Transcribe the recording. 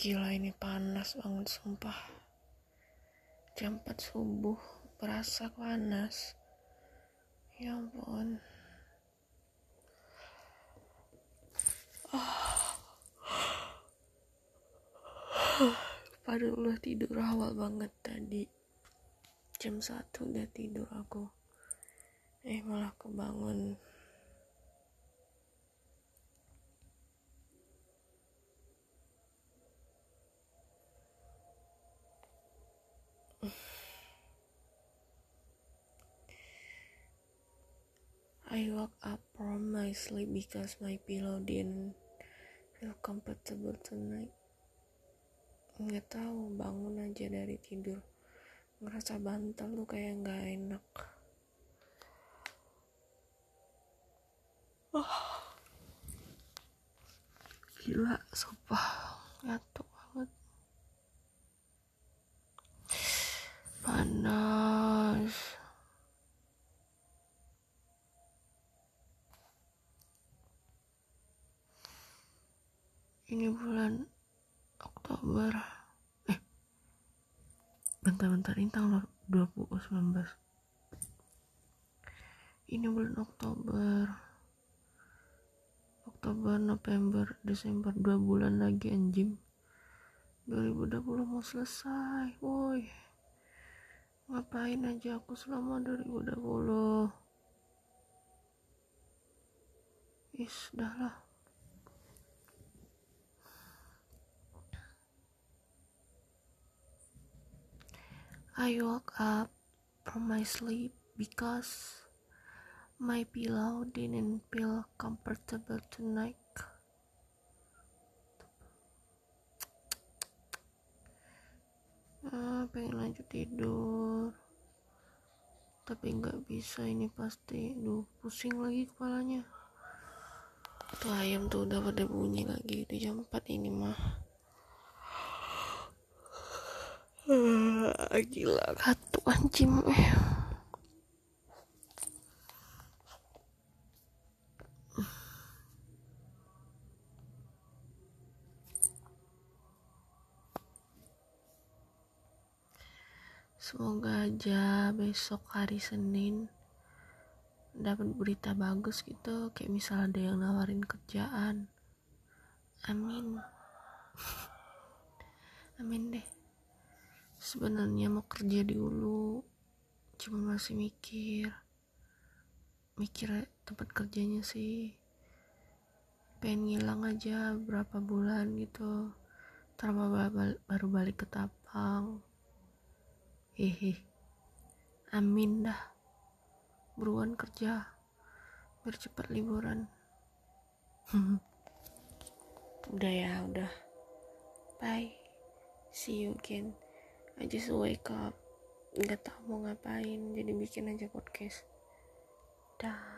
Gila, ini panas banget sumpah. Jam 4 subuh berasa panas. Ya ampun. Padahal tidur awal banget tadi. Jam 1 udah tidur aku. Malah kebangun. I woke up from my sleep because my pillow didn't feel comfortable tonight. Nggak tahu, bangun aja dari tidur ngerasa bantal tuh kayak nggak enak. Gila, sumpah ngantuk banget, panas. Ini bulan Oktober. Bentar-bentar, ini tanggal 2019. Ini bulan Oktober. Oktober, November, Desember, 2 bulan lagi anjing. 2020 mau selesai, woi. Ngapain aja aku selama 2020? Dah lah. I woke up from my sleep because my pillow didn't feel comfortable tonight. Pengen lanjut tidur tapi nggak bisa, ini pasti. Pusing lagi kepalanya. Tuh ayam tuh udah pada bunyi lagi. Itu jam 4 ini mah. Gila, katuk anjing. Semoga aja besok hari Senin dapat berita bagus gitu, kayak misal ada yang nawarin kerjaan. Amin. Amin deh. Sebenarnya mau kerja dulu, cuma masih mikir tempat kerjanya sih. Pengen ngilang aja berapa bulan gitu, terus baru balik ke Tapang. Amin dah, buruan kerja biar cepat liburan. Udah, bye, see you again. I just wake up, nggak tahu mau ngapain, jadi bikin aja podcast. Dah.